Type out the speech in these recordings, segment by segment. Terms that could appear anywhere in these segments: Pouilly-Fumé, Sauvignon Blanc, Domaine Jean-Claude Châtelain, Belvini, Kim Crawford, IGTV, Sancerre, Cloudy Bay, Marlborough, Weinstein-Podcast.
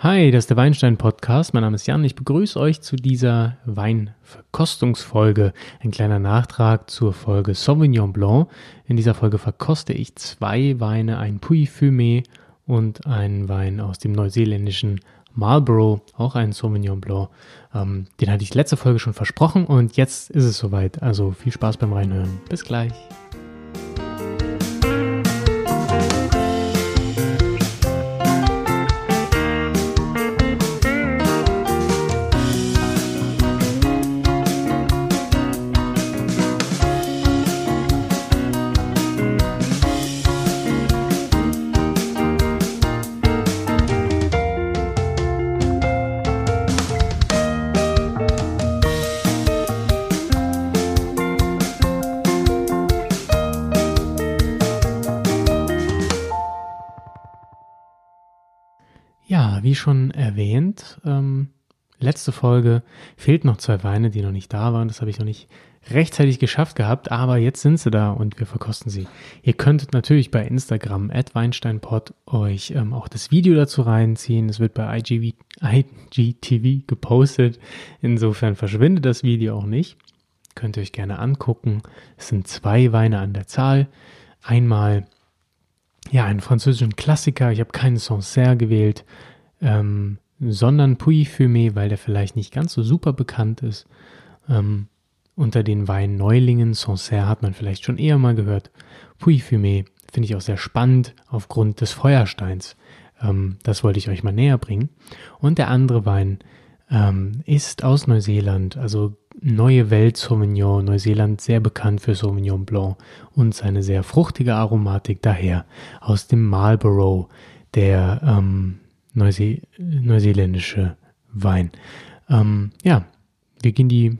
Hi, das ist der Weinstein-Podcast. Mein Name ist Jan. Ich begrüße euch zu dieser Weinverkostungsfolge. Ein kleiner Nachtrag zur Folge Sauvignon Blanc. In dieser Folge verkoste ich zwei Weine, einen Pouilly-Fumé und einen Wein aus dem neuseeländischen Marlborough, auch einen Sauvignon Blanc. Den hatte ich letzte Folge schon versprochen und jetzt ist es soweit. Also viel Spaß beim Reinhören. Bis gleich. Ja, wie schon erwähnt, letzte Folge fehlten noch zwei Weine, die noch nicht da waren. Das habe ich noch nicht rechtzeitig geschafft gehabt, aber jetzt sind sie da und wir verkosten sie. Ihr könntet natürlich bei Instagram @WeinsteinPod euch auch das Video dazu reinziehen. Es wird bei IGTV gepostet. Insofern verschwindet das Video auch nicht. Könnt ihr euch gerne angucken. Es sind zwei Weine an der Zahl. Einmal einen französischen Klassiker. Ich habe keinen Sancerre gewählt, sondern Pouilly-Fumé, weil der vielleicht nicht ganz so super bekannt ist. Unter den Weinneulingen Sancerre hat man vielleicht schon eher mal gehört. Pouilly-Fumé finde ich auch sehr spannend aufgrund des Feuersteins. Das wollte ich euch mal näher bringen. Und der andere Wein ist aus Neuseeland, also Neue Welt Sauvignon, Neuseeland sehr bekannt für Sauvignon Blanc und seine sehr fruchtige Aromatik, daher aus dem Marlborough, der neuseeländische Wein. Wir gehen die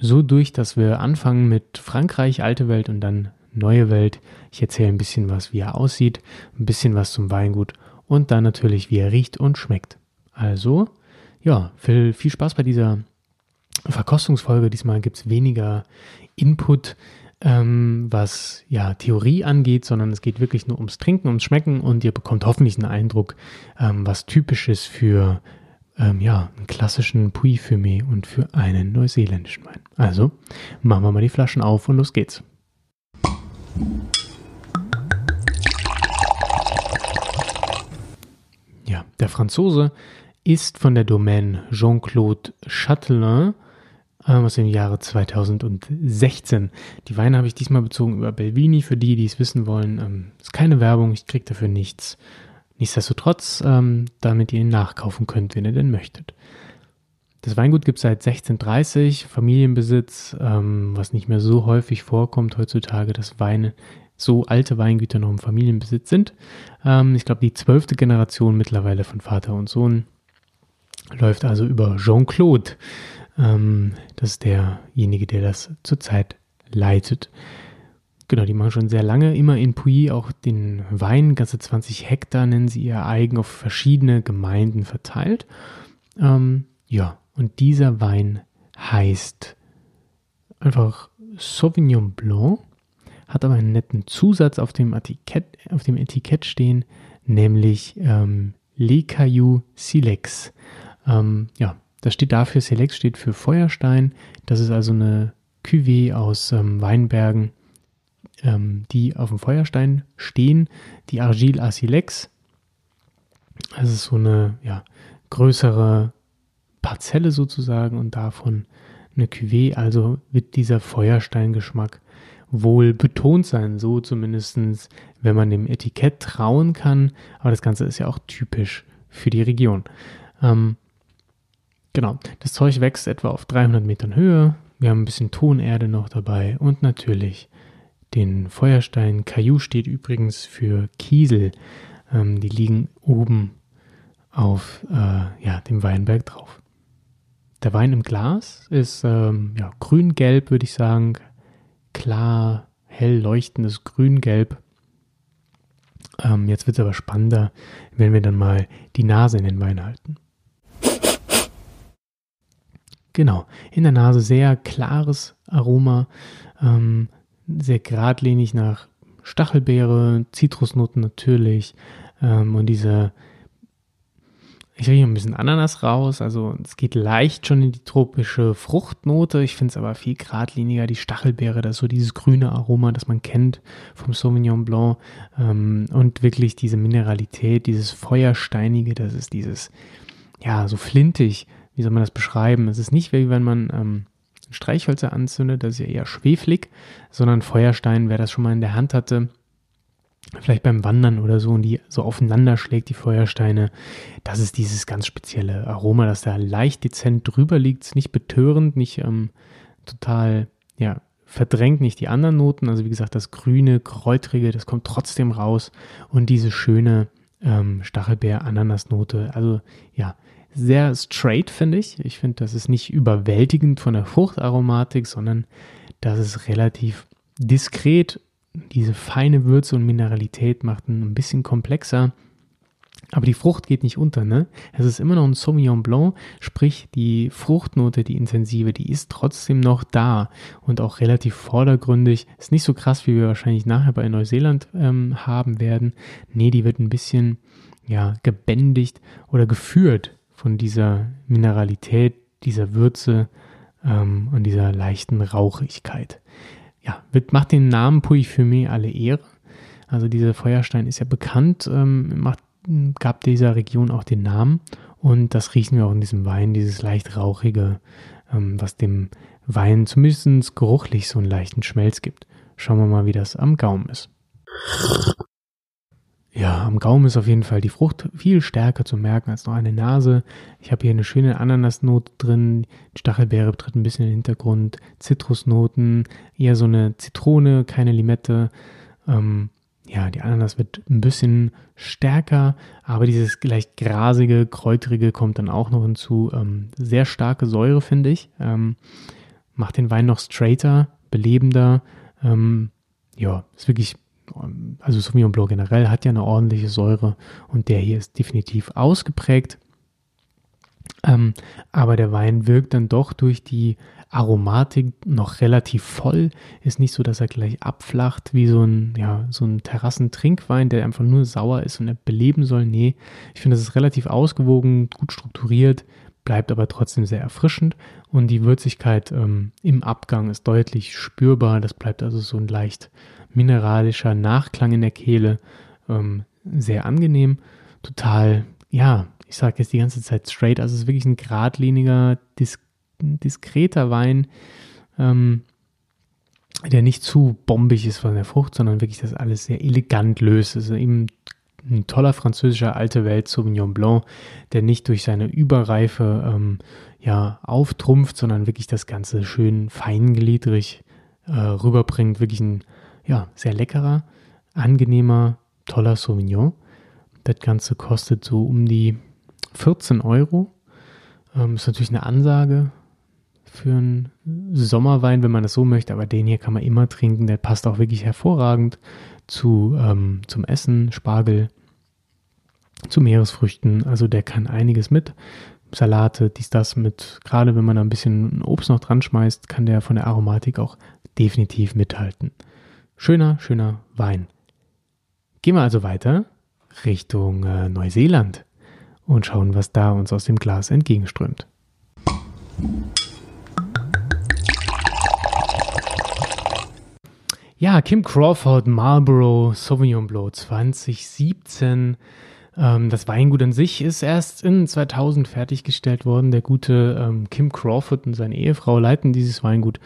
so durch, dass wir anfangen mit Frankreich, alte Welt und dann neue Welt. Ich erzähle ein bisschen was, wie er aussieht, ein bisschen was zum Weingut und dann natürlich, wie er riecht und schmeckt. Also, ja, viel Spaß bei dieser Verkostungsfolge. Diesmal gibt es weniger Input, was Theorie angeht, sondern es geht wirklich nur ums Trinken, ums Schmecken und ihr bekommt hoffentlich einen Eindruck, was typisch ist für einen klassischen Pouilly-Fumé und für einen neuseeländischen Wein. Also machen wir mal die Flaschen auf und los geht's. Ja, der Franzose ist von der Domaine Jean-Claude Châtelain aus dem Jahre 2016. Die Weine habe ich diesmal bezogen über Belvini, für die es wissen wollen. Ist keine Werbung, ich kriege dafür nichts. Nichtsdestotrotz, damit ihr ihn nachkaufen könnt, wenn ihr denn möchtet. Das Weingut gibt es seit 1630, Familienbesitz, was nicht mehr so häufig vorkommt heutzutage, dass so alte Weingüter noch im Familienbesitz sind. Ich glaube, die 12. Generation mittlerweile von Vater und Sohn läuft also über Jean-Claude. Das ist derjenige, der das zurzeit leitet. Genau, die machen schon sehr lange immer in Pouilly auch den Wein. Ganze 20 Hektar nennen sie ihr eigen, auf verschiedene Gemeinden verteilt. Und dieser Wein heißt einfach Sauvignon Blanc, hat aber einen netten Zusatz auf dem Etikett stehen, nämlich Le Caillou Silex. Das steht dafür, Silex steht für Feuerstein. Das ist also eine Cuvée aus Weinbergen, die auf dem Feuerstein stehen. Die Argile à Silex. Das ist so eine größere Parzelle sozusagen und davon eine Cuvée. Also wird dieser Feuersteingeschmack wohl betont sein, so zumindest, wenn man dem Etikett trauen kann. Aber das Ganze ist ja auch typisch für die Region. Genau, das Zeug wächst etwa auf 300 Metern Höhe. Wir haben ein bisschen Tonerde noch dabei und natürlich den Feuerstein. Caillou steht übrigens für Kiesel. Die liegen oben auf dem Weinberg drauf. Der Wein im Glas ist grün-gelb, würde ich sagen. Klar, hell leuchtendes Grün-Gelb. Jetzt wird es aber spannender, wenn wir dann mal die Nase in den Wein halten. Genau, in der Nase sehr klares Aroma, sehr geradlinig nach Stachelbeere, Zitrusnoten natürlich und diese Ich rieche ein bisschen Ananas raus, also es geht leicht schon in die tropische Fruchtnote. Ich finde es aber viel geradliniger, die Stachelbeere, das ist so dieses grüne Aroma, das man kennt vom Sauvignon Blanc, und wirklich diese Mineralität, dieses Feuersteinige, das ist dieses, ja, so flintig, wie soll man das beschreiben? Es ist nicht, wie wenn man Streichhölzer anzündet, das ist ja eher schweflig, sondern Feuerstein, wer das schon mal in der Hand hatte, vielleicht beim Wandern oder so, und die so aufeinander schlägt, die Feuersteine, das ist dieses ganz spezielle Aroma, das da leicht dezent drüber liegt, nicht betörend, nicht total, ja, verdrängt nicht die anderen Noten, also wie gesagt, das grüne, kräutrige, das kommt trotzdem raus, und diese schöne Stachelbeer-Ananas-Note, also ja, sehr straight, finde ich. Ich finde, das ist nicht überwältigend von der Fruchtaromatik, sondern das ist relativ diskret. Diese feine Würze und Mineralität macht ihn ein bisschen komplexer, aber die Frucht geht nicht unter, ne? Es ist immer noch ein Sauvignon Blanc, sprich die Fruchtnote, die intensive, die ist trotzdem noch da und auch relativ vordergründig. Ist nicht so krass, wie wir wahrscheinlich nachher bei Neuseeland haben werden. Nee, die wird ein bisschen, ja, gebändigt oder geführt von dieser Mineralität, dieser Würze und dieser leichten Rauchigkeit. Ja, macht den Namen Pouilly-Fumé alle Ehre. Also dieser Feuerstein ist ja bekannt, gab dieser Region auch den Namen. Und das riechen wir auch in diesem Wein, dieses leicht rauchige, was dem Wein zumindest geruchlich so einen leichten Schmelz gibt. Schauen wir mal, wie das am Gaumen ist. Ja, am Gaumen ist auf jeden Fall die Frucht viel stärker zu merken als noch an der Nase. Ich habe hier eine schöne Ananasnote drin, die Stachelbeere tritt ein bisschen in den Hintergrund, Zitrusnoten, eher so eine Zitrone, keine Limette. Die Ananas wird ein bisschen stärker, aber dieses leicht grasige, kräutrige kommt dann auch noch hinzu. Sehr starke Säure, finde ich. Macht den Wein noch straighter, belebender. Ist wirklich... Also Sauvignon Blanc generell hat ja eine ordentliche Säure und der hier ist definitiv ausgeprägt. Aber der Wein wirkt dann doch durch die Aromatik noch relativ voll. Ist nicht so, dass er gleich abflacht wie so ein Terrassentrinkwein, der einfach nur sauer ist und er beleben soll. Nee, ich finde, das ist relativ ausgewogen, gut strukturiert, bleibt aber trotzdem sehr erfrischend und die Würzigkeit im Abgang ist deutlich spürbar. Das bleibt also so ein leicht mineralischer Nachklang in der Kehle, sehr angenehm, total, ja, ich sage jetzt die ganze Zeit straight, also es ist wirklich ein geradliniger, diskreter Wein, der nicht zu bombig ist von der Frucht, sondern wirklich das alles sehr elegant löst, also eben ein toller französischer alte Welt Sauvignon Blanc, der nicht durch seine Überreife auftrumpft, sondern wirklich das Ganze schön feingliedrig rüberbringt, wirklich ein sehr leckerer, angenehmer, toller Sauvignon. Das Ganze kostet so um die 14 €. Ist natürlich eine Ansage für einen Sommerwein, wenn man das so möchte, aber den hier kann man immer trinken. Der passt auch wirklich hervorragend zum Essen, Spargel, zu Meeresfrüchten. Also der kann einiges mit. Salate, dies, das mit, gerade wenn man da ein bisschen Obst noch dran schmeißt, kann der von der Aromatik auch definitiv mithalten. Schöner, schöner Wein. Gehen wir also weiter Richtung Neuseeland und schauen, was da uns aus dem Glas entgegenströmt. Ja, Kim Crawford, Marlborough, Sauvignon Blanc 2017. Das Weingut an sich ist erst in 2000 fertiggestellt worden. Der gute Kim Crawford und seine Ehefrau leiten dieses Weingut.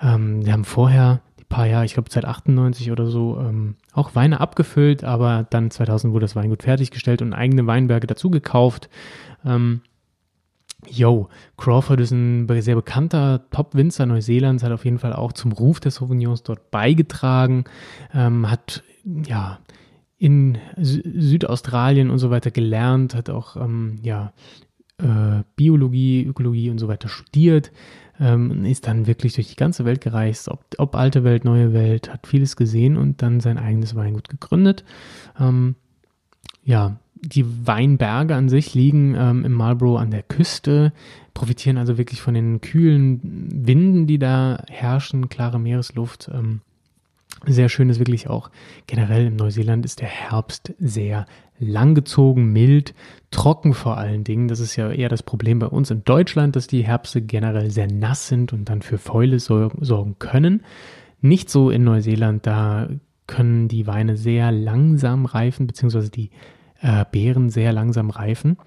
Die haben vorher paar Jahre, ich glaube seit 98 oder so, auch Weine abgefüllt, aber dann 2000 wurde das Weingut fertiggestellt und eigene Weinberge dazu gekauft. Crawford ist ein sehr bekannter Top-Winzer Neuseelands, hat auf jeden Fall auch zum Ruf des Sauvignons dort beigetragen, hat in Südaustralien und so weiter gelernt, hat auch Biologie, Ökologie und so weiter studiert, ist dann wirklich durch die ganze Welt gereist, ob alte Welt, neue Welt, hat vieles gesehen und dann sein eigenes Weingut gegründet. Die Weinberge an sich liegen im Marlborough an der Küste, profitieren also wirklich von den kühlen Winden, die da herrschen, klare Meeresluft, Sehr schön ist wirklich auch generell in Neuseeland ist der Herbst sehr langgezogen, mild, trocken vor allen Dingen. Das ist ja eher das Problem bei uns in Deutschland, dass die Herbste generell sehr nass sind und dann für Fäule sorgen können. Nicht so in Neuseeland, da können die Weine sehr langsam reifen, beziehungsweise die Beeren sehr langsam reifen,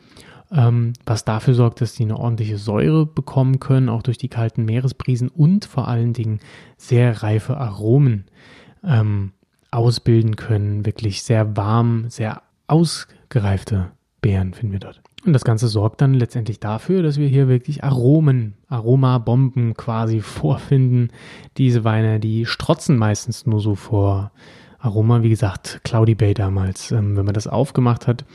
was dafür sorgt, dass die eine ordentliche Säure bekommen können, auch durch die kalten Meeresbrisen und vor allen Dingen sehr reife Aromen ausbilden können. Wirklich sehr warm, sehr ausgereifte Beeren finden wir dort. Und das Ganze sorgt dann letztendlich dafür, dass wir hier wirklich Aromabomben quasi vorfinden. Diese Weine, die strotzen meistens nur so vor Aroma. Wie gesagt, Cloudy Bay damals, wenn man das aufgemacht hat,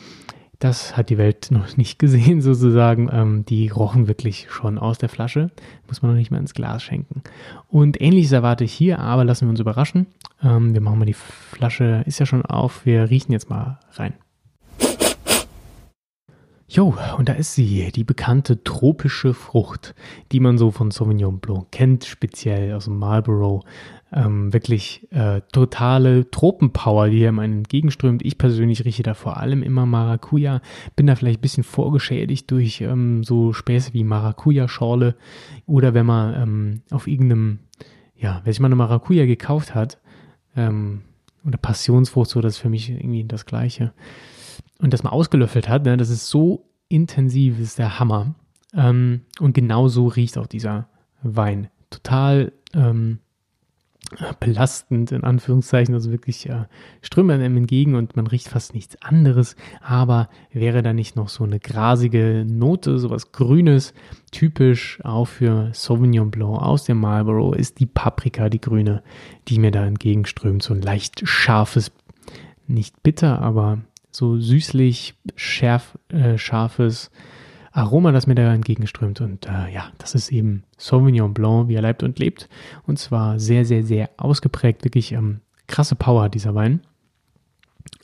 das hat die Welt noch nicht gesehen sozusagen. Die rochen wirklich schon aus der Flasche. Muss man noch nicht mal ins Glas schenken. Und Ähnliches erwarte ich hier, aber lassen wir uns überraschen. Wir machen mal die Flasche, ist ja schon auf. Wir riechen jetzt mal rein. Jo, und da ist sie, die bekannte tropische Frucht, die man so von Sauvignon Blanc kennt, speziell aus dem Marlborough. Wirklich totale Tropenpower, die einem entgegenströmt. Ich persönlich rieche da vor allem immer Maracuja, bin da vielleicht ein bisschen vorgeschädigt durch so Späße wie Maracuja-Schorle oder wenn man auf irgendeinem, ja, wenn sich mal eine Maracuja gekauft hat oder Passionsfrucht, so, das ist für mich irgendwie das Gleiche und das mal ausgelöffelt hat, ne, das ist so intensiv, ist der Hammer und genau so riecht auch dieser Wein. Total belastend, in Anführungszeichen, also wirklich strömt einem entgegen und man riecht fast nichts anderes, aber wäre da nicht noch so eine grasige Note, sowas Grünes, typisch auch für Sauvignon Blanc aus dem Marlborough, ist die Paprika, die grüne, die mir da entgegenströmt, so ein leicht scharfes, nicht bitter, aber so süßlich scharfes Aroma, das mir da entgegenströmt und ja, das ist eben Sauvignon Blanc, wie er leibt und lebt und zwar sehr, sehr, sehr ausgeprägt, wirklich krasse Power dieser Wein.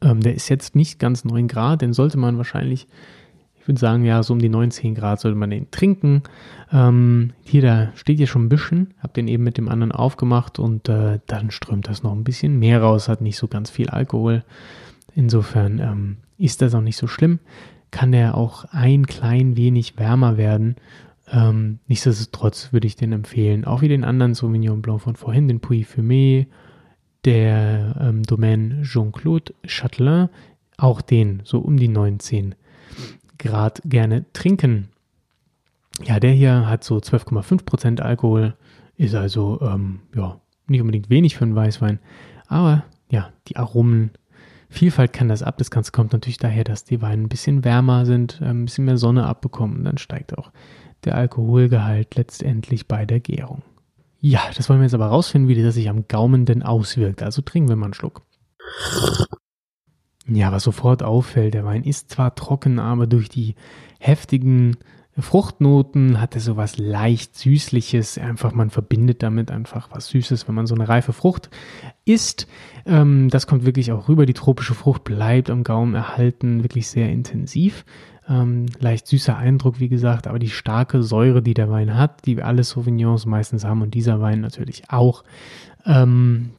Der ist jetzt nicht ganz 9 Grad, den sollte man wahrscheinlich, ich würde sagen, ja, so um die 9, 10 Grad sollte man den trinken. Hier, da steht ja schon ein bisschen, habe den eben mit dem anderen aufgemacht und dann strömt das noch ein bisschen mehr raus, hat nicht so ganz viel Alkohol, insofern ist das auch nicht so schlimm. Kann der auch ein klein wenig wärmer werden. Nichtsdestotrotz würde ich den empfehlen. Auch wie den anderen Sauvignon Blanc von vorhin, den Pouilly-Fumé, der Domaine Jean-Claude Châtelain, auch den so um die 19 Grad gerne trinken. Ja, der hier hat so 12,5% Alkohol, ist also ja, nicht unbedingt wenig für einen Weißwein, aber ja, die Aromen Vielfalt kann das ab. Das Ganze kommt natürlich daher, dass die Weine ein bisschen wärmer sind, ein bisschen mehr Sonne abbekommen. Dann steigt auch der Alkoholgehalt letztendlich bei der Gärung. Ja, das wollen wir jetzt aber rausfinden, wie das sich am Gaumen denn auswirkt. Also trinken wir mal einen Schluck. Ja, was sofort auffällt, der Wein ist zwar trocken, aber durch die heftigen Fruchtnoten hat er sowas leicht Süßliches, einfach man verbindet damit einfach was Süßes, wenn man so eine reife Frucht isst. Das kommt wirklich auch rüber, die tropische Frucht bleibt am Gaumen erhalten, wirklich sehr intensiv. Leicht süßer Eindruck, wie gesagt, aber die starke Säure, die der Wein hat, die alle Sauvignons meistens haben und dieser Wein natürlich auch,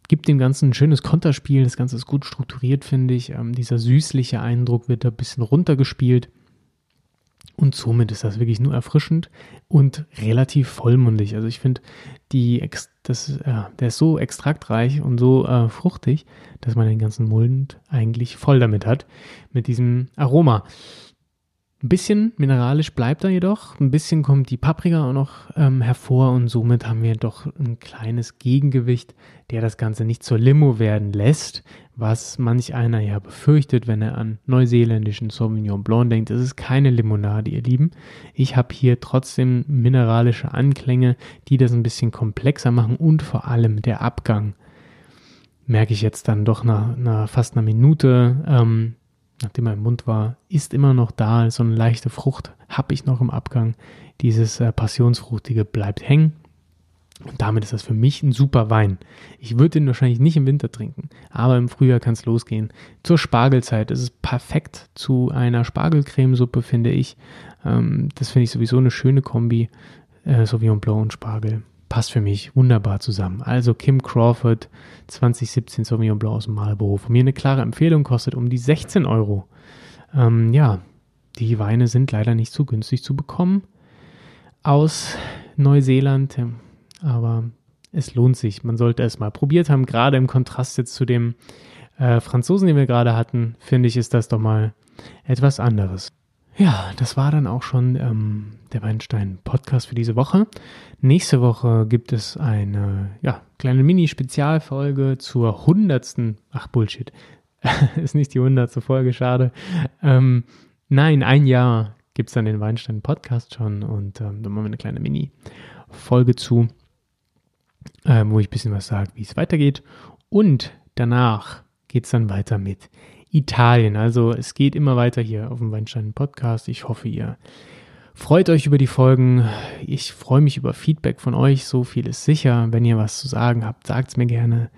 gibt dem Ganzen ein schönes Konterspiel, das Ganze ist gut strukturiert, finde ich. Dieser süßliche Eindruck wird da ein bisschen runtergespielt. Und somit ist das wirklich nur erfrischend und relativ vollmundig. Also ich finde, der ist so extraktreich und so fruchtig, dass man den ganzen Mund eigentlich voll damit hat, mit diesem Aroma. Ein bisschen mineralisch bleibt er jedoch, ein bisschen kommt die Paprika auch noch hervor und somit haben wir doch ein kleines Gegengewicht, der das Ganze nicht zur Limo werden lässt, was manch einer ja befürchtet, wenn er an neuseeländischen Sauvignon Blanc denkt. Es ist keine Limonade, ihr Lieben. Ich habe hier trotzdem mineralische Anklänge, die das ein bisschen komplexer machen und vor allem der Abgang. Merke ich jetzt dann doch nach fast einer Minute, nachdem er im Mund war, ist immer noch da. So eine leichte Frucht habe ich noch im Abgang. Dieses Passionsfruchtige bleibt hängen. Und damit ist das für mich ein super Wein. Ich würde den wahrscheinlich nicht im Winter trinken, aber im Frühjahr kann es losgehen. Zur Spargelzeit ist es perfekt zu einer Spargelcremesuppe, finde ich. Das finde ich sowieso eine schöne Kombi, Sauvignon Blanc und Spargel. passt für mich wunderbar zusammen. Also Kim Crawford, 2017 Sauvignon Blanc aus Marlborough. Von mir eine klare Empfehlung, kostet um die 16 Euro. Ja, die Weine sind leider nicht so günstig zu bekommen aus Neuseeland, aber es lohnt sich. Man sollte es mal probiert haben, gerade im Kontrast jetzt zu dem Franzosen, den wir gerade hatten, finde ich, ist das doch mal etwas anderes. Ja, das war dann auch schon der Weinstein-Podcast für diese Woche. Nächste Woche gibt es eine kleine Mini-Spezialfolge zur 100. Ach, Bullshit. Ist nicht die 100. Folge, schade. Nein, ein Jahr gibt es dann den Weinstein-Podcast schon und da machen wir eine kleine Mini-Folge zu, wo ich ein bisschen was sage, wie es weitergeht. Und danach geht es dann weiter mit Italien. Also es geht immer weiter hier auf dem Weinstein-Podcast. Ich hoffe, ihr freut euch über die Folgen. Ich freue mich über Feedback von euch. So viel ist sicher. Wenn ihr was zu sagen habt, sagt es mir gerne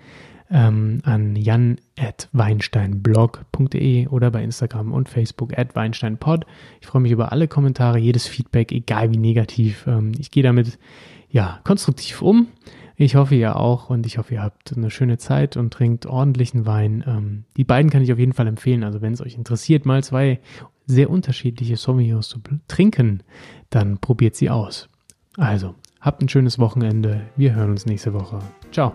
an jan@weinsteinblog.de oder bei Instagram und Facebook @weinsteinpod. Ich freue mich über alle Kommentare, jedes Feedback, egal wie negativ. Ich gehe damit konstruktiv um. Ich hoffe, ihr auch und ich hoffe, ihr habt eine schöne Zeit und trinkt ordentlichen Wein. Die beiden kann ich auf jeden Fall empfehlen. Also wenn es euch interessiert, mal zwei sehr unterschiedliche Sauvignons zu trinken, dann probiert sie aus. Also, habt ein schönes Wochenende. Wir hören uns nächste Woche. Ciao.